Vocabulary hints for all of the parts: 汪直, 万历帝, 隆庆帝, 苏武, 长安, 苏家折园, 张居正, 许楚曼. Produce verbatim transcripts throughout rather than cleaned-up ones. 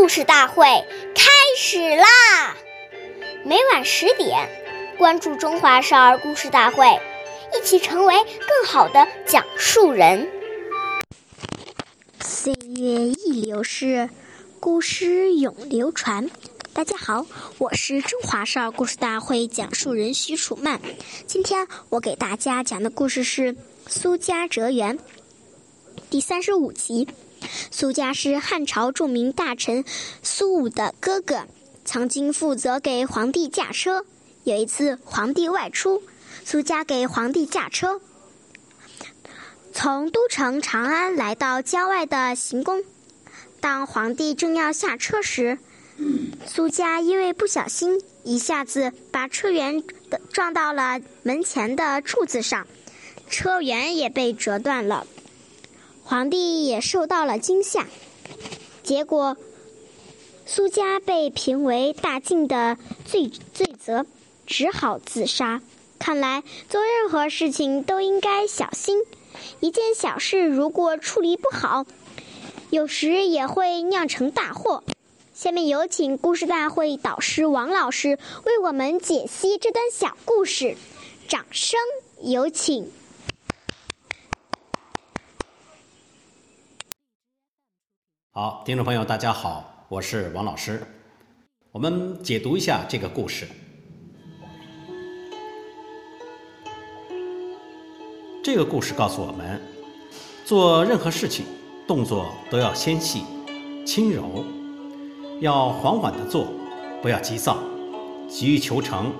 故事大会开始啦！每晚十点，关注《中华少儿故事大会》，一起成为更好的讲述人。岁月易流逝，故事永流传。大家好，我是中华少儿故事大会讲述人许楚曼。今天我给大家讲的故事是《苏家折园》第三十五集。苏家是汉朝著名大臣苏武的哥哥，曾经负责给皇帝驾车。有一次皇帝外出，苏家给皇帝驾车，从都城长安来到郊外的行宫。当皇帝正要下车时，苏家因为不小心一下子把车辕撞到了门前的柱子上，车辕也被折断了。皇帝也受到了惊吓，结果苏家被评为大晋的 罪, 罪责，只好自杀。看来做任何事情都应该小心，一件小事如果处理不好，有时也会酿成大祸。下面有请故事大会导师王老师为我们解析这段小故事，掌声有请。好，听众朋友大家好，我是王老师。我们解读一下这个故事。这个故事告诉我们，做任何事情动作都要纤细轻柔，要缓缓地做，不要急躁，急于求成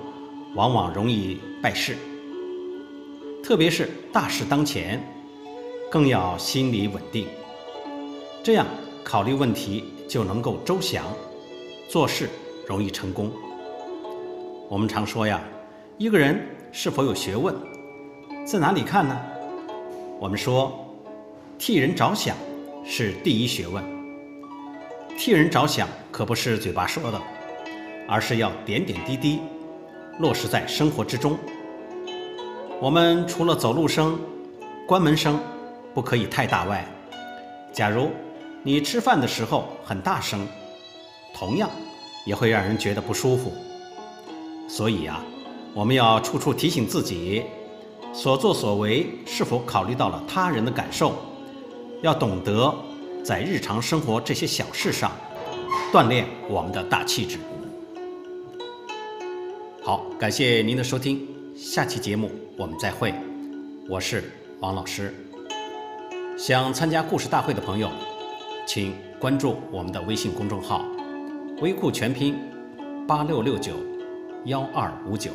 往往容易败事，特别是大事当前，更要心理稳定，这样考虑问题就能够周详，做事容易成功。我们常说呀，一个人是否有学问，在哪里看呢？我们说，替人着想是第一学问。替人着想可不是嘴巴说的，而是要点点滴滴落实在生活之中。我们除了走路声、关门声不可以太大外，假如你吃饭的时候很大声，同样也会让人觉得不舒服。所以啊，我们要处处提醒自己，所作所为是否考虑到了他人的感受，要懂得在日常生活这些小事上锻炼我们的大气质。好，感谢您的收听，下期节目我们再会。我是王老师。想参加故事大会的朋友，请关注我们的微信公众号，微库全拼八六六九一二五九。